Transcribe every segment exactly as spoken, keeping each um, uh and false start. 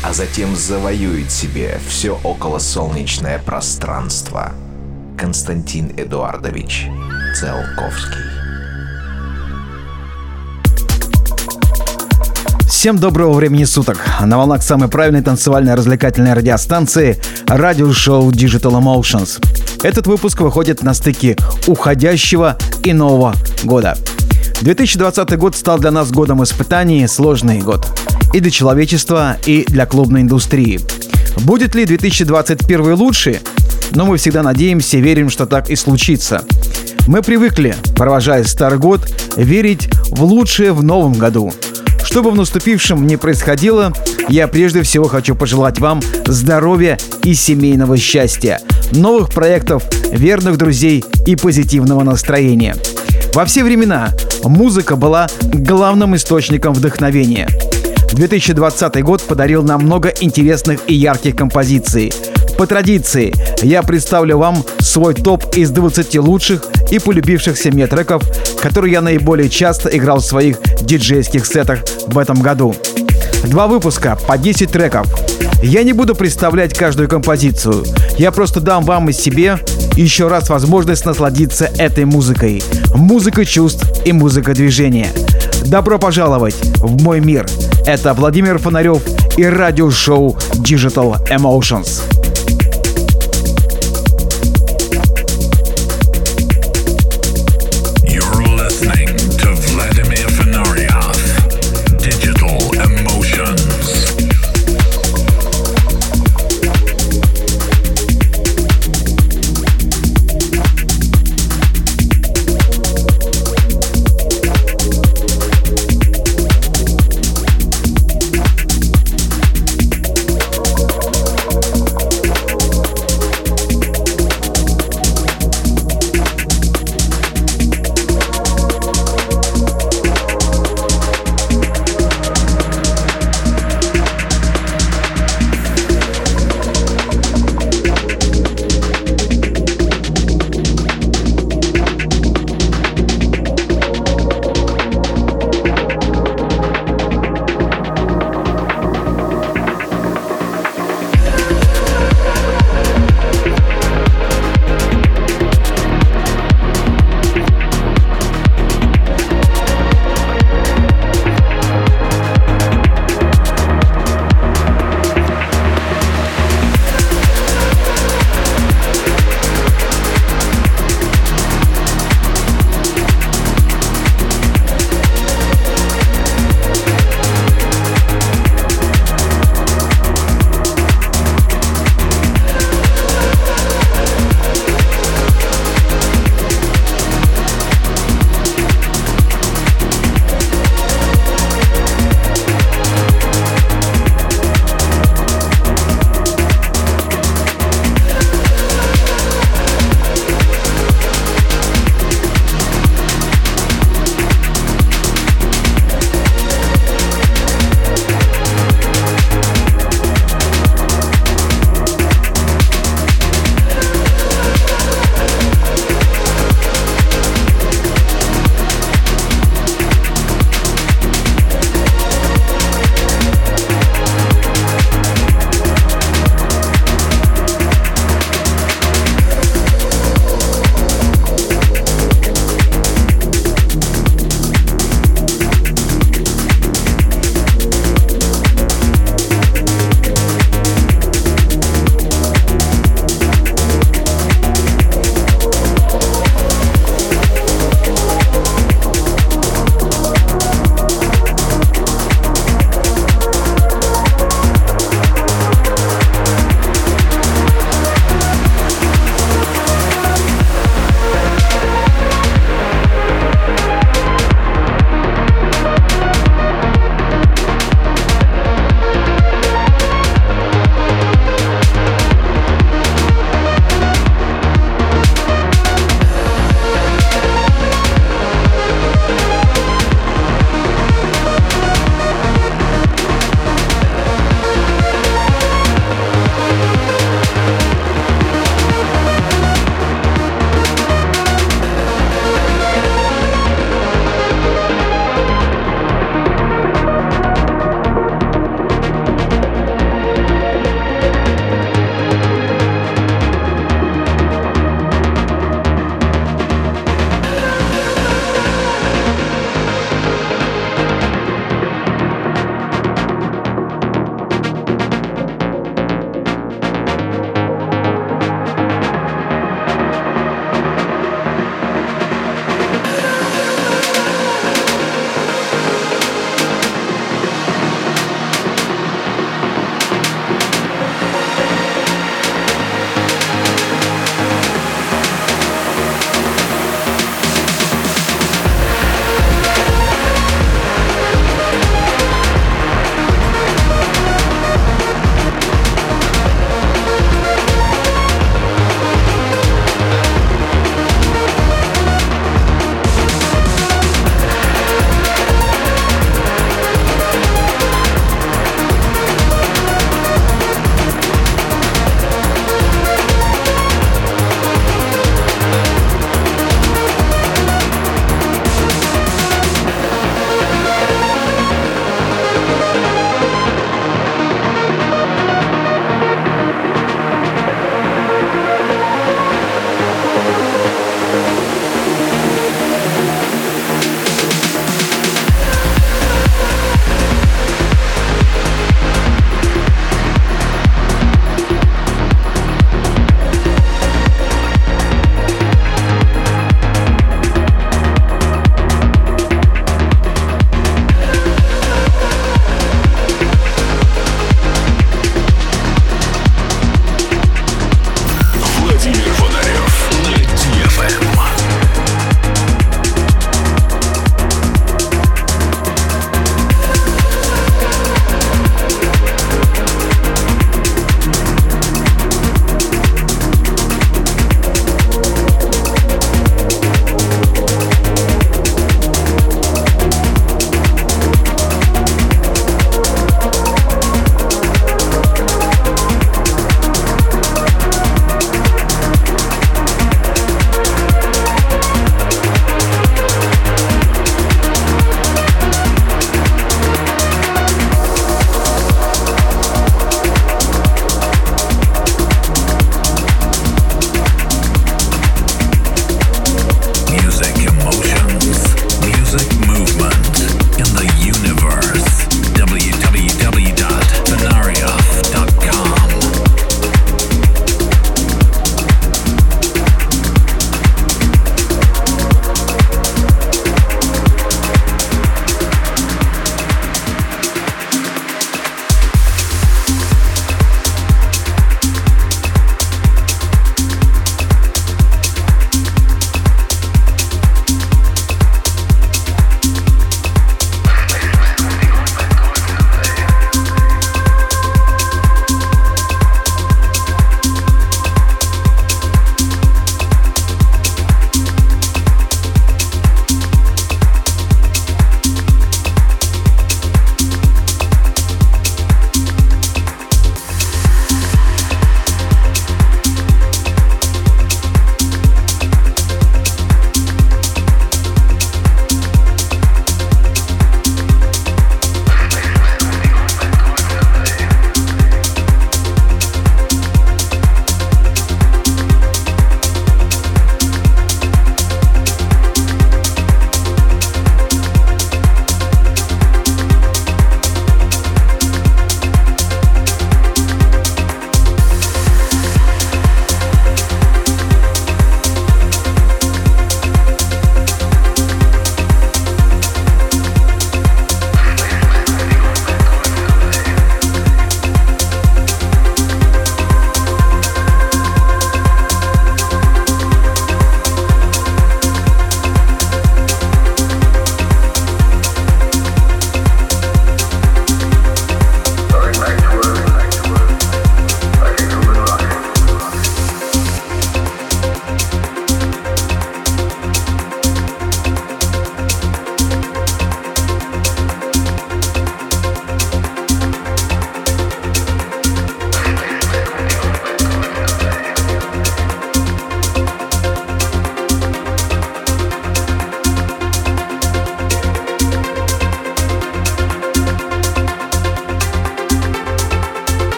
а затем завоюет себе все околосолнечное пространство. Константин Эдуардович Циолковский. Всем доброго времени суток. На волнах самой правильной танцевальной развлекательной радиостанции Radio Show Digital Emotions. Этот выпуск выходит на стыке уходящего и нового года. две тысячи двадцатый год стал для нас годом испытаний, сложный год. И для человечества, и для клубной индустрии. Будет ли две тысячи двадцать первый лучше? Но мы всегда надеемся и верим, что так и случится. Мы привыкли, провожая старый год, верить в лучшее в новом году. Что бы в наступившем ни происходило, я прежде всего хочу пожелать вам здоровья и семейного счастья, новых проектов, верных друзей и позитивного настроения. Во все времена музыка была главным источником вдохновения. две тысячи двадцатый год подарил нам много интересных и ярких композиций. По традиции, я представлю вам свой топ из двадцати лучших и полюбившихся мне треков, которые я наиболее часто играл в своих диджейских сетах в этом году. Два выпуска по десять треков. Я не буду представлять каждую композицию. Я просто дам вам и себе еще раз возможность насладиться этой музыкой. Музыка чувств и музыка движения. Добро пожаловать в мой мир. Это Владимир Фонарёв и радиошоу Digital Emotions.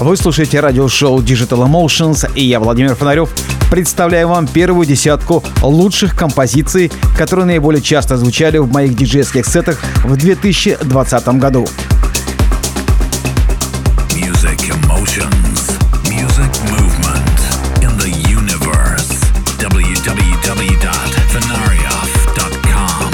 Вы слушаете радиошоу Digital Emotions, и я, Владимир Фонарёв, представляю вам первую десятку лучших композиций, которые наиболее часто звучали в моих диджейских сетах в две тысячи двадцатом году. Music Emotions, Music Movement in the Universe, дабл ю дабл ю дабл ю точка фонарев точка ком.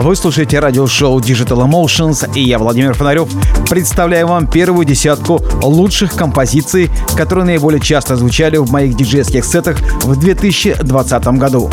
Вы слушаете радио-шоу Digital Emotions, и я, Владимир Фонарёв, представляю вам первую десятку лучших композиций, которые наиболее часто звучали в моих диджейских сетах в две тысячи двадцатом году.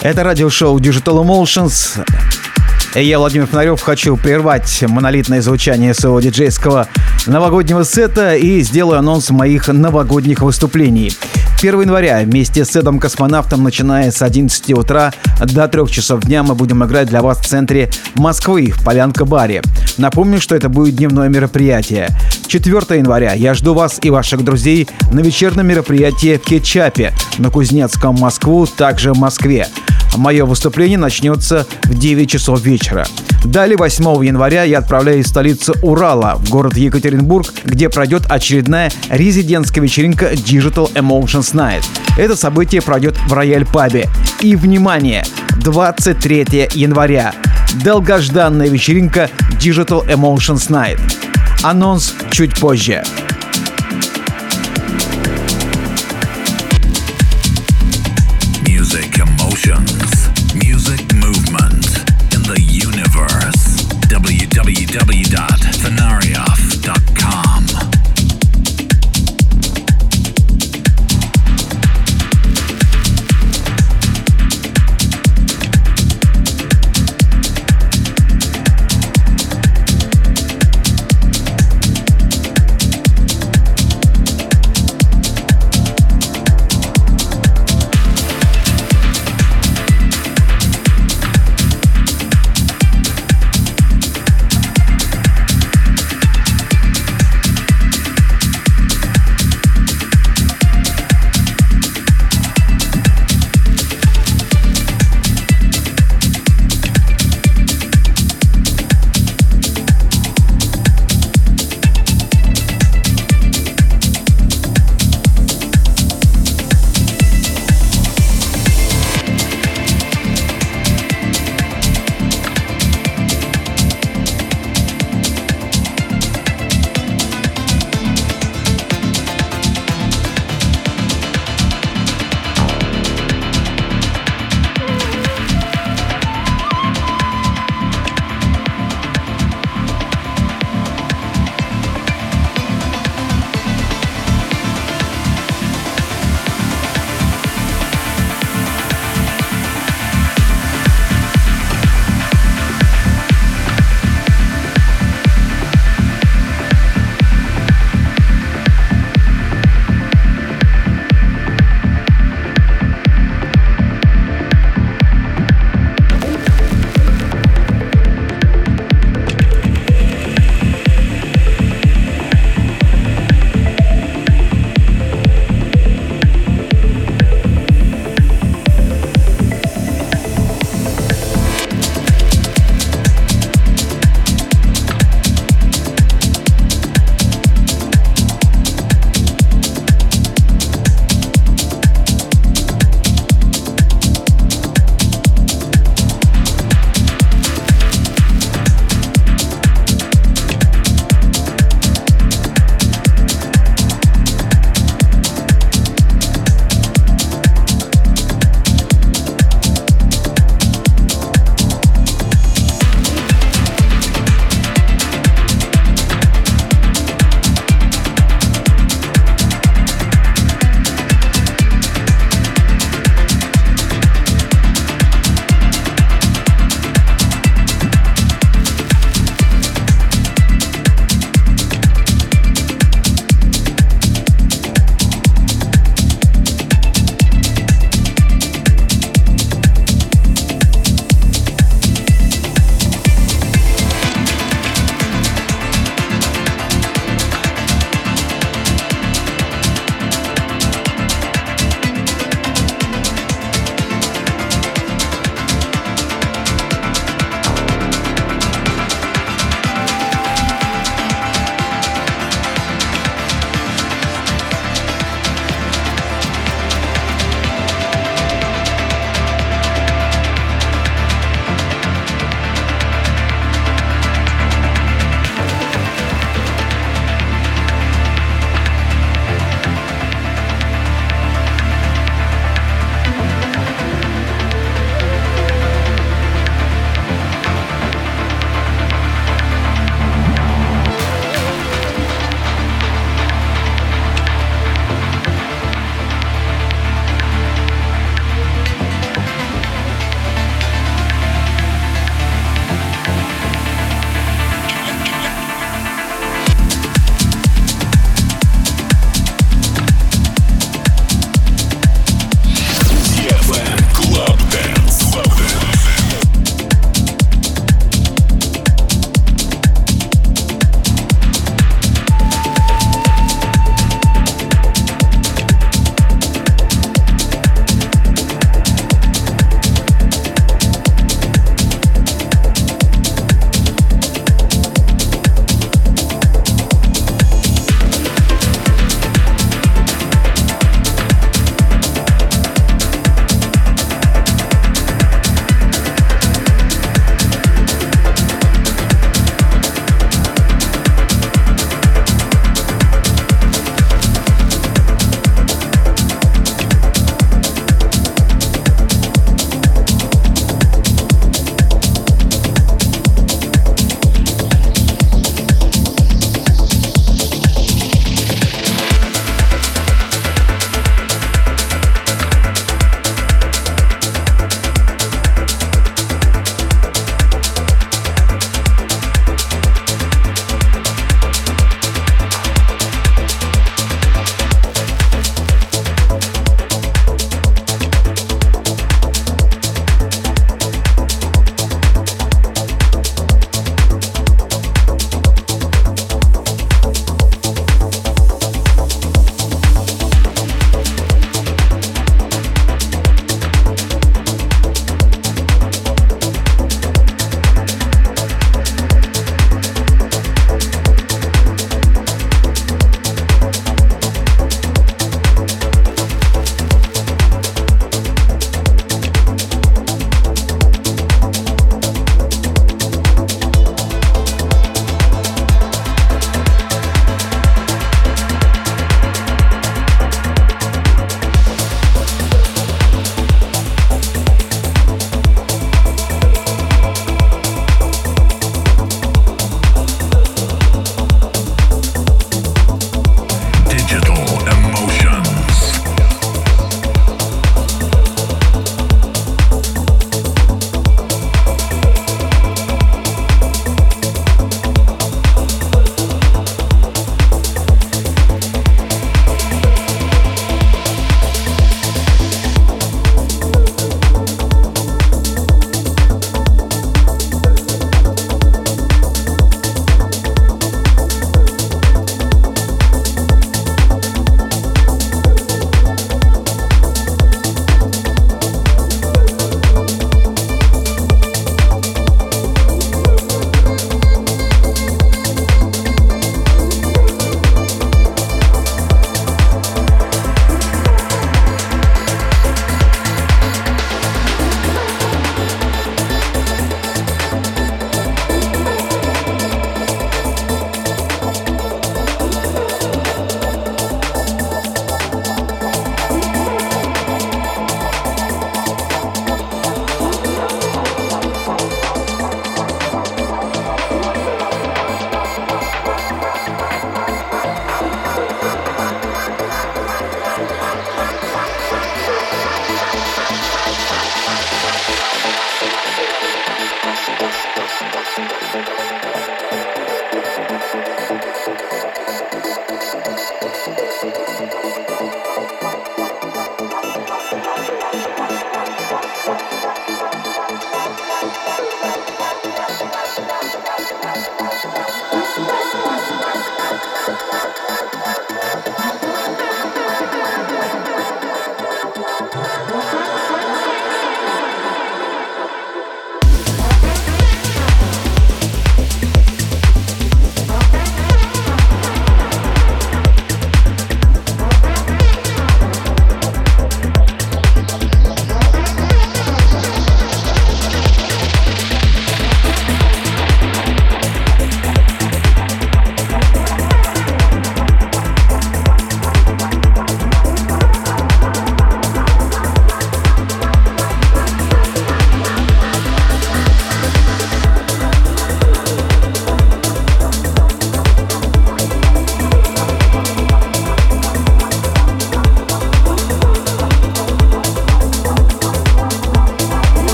Это радиошоу Digital Emotions. И я, Владимир Фонарёв, хочу прервать монолитное звучание своего диджейского новогоднего сета и сделаю анонс моих новогодних выступлений. первого января вместе с Эдом Космонавтом, начиная с одиннадцати утра до трёх часов дня, мы будем играть для вас в центре Москвы, в Полянка-баре. Напомню, что это будет дневное мероприятие. четвёртого января я жду вас и ваших друзей на вечернем мероприятии в Кетчапе, на Кузнецком мосту, также в Москве. Мое выступление начнется в девять часов вечера. Далее, восьмого января, я отправляюсь в столицу Урала, в город Екатеринбург, где пройдет очередная резидентская вечеринка Digital Emotions Night. Это событие пройдет в Royal Pub. И, внимание, двадцать третьего января. Долгожданная вечеринка Digital Emotions Night. Анонс чуть позже. Music emotions, music movement in the universe. дабл ю дабл ю дабл ю точка фонарев точка ком.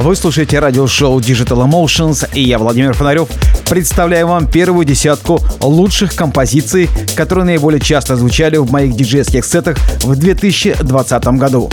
Вы слушаете радио-шоу Digital Emotions, и я, Владимир Фонарёв, представляю вам первую десятку лучших композиций, которые наиболее часто звучали в моих диджейских сетах в две тысячи двадцатом году.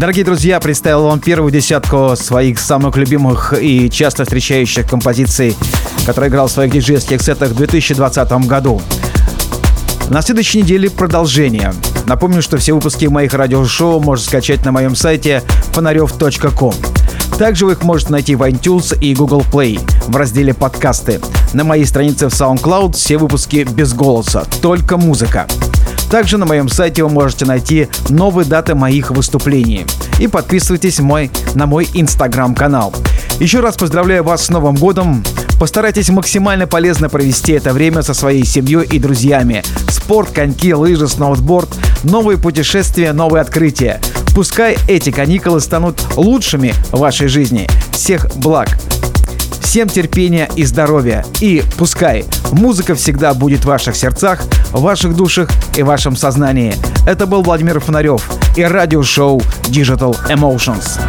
Дорогие друзья, представил вам первую десятку своих самых любимых и часто встречающих композиций, которые играл в своих диджейских сетах в две тысячи двадцатом году. На следующей неделе продолжение. Напомню, что все выпуски моих радиошоу можно скачать на моем сайте фонарев точка ком. Также вы их можете найти в iTunes и Google Play в разделе «Подкасты». На моей странице в SoundCloud все выпуски без голоса, только музыка. Также на моем сайте вы можете найти новые даты моих выступлений. И подписывайтесь мой, на мой Instagram-канал. Еще раз поздравляю вас с Новым годом. Постарайтесь максимально полезно провести это время со своей семьей и друзьями. Спорт, коньки, лыжи, сноуборд, новые путешествия, новые открытия. Пускай эти каникулы станут лучшими в вашей жизни. Всех благ! Всем терпения и здоровья. И пускай музыка всегда будет в ваших сердцах, в ваших душах и в вашем сознании. Это был Владимир Фонарёв и радиошоу Digital Emotions.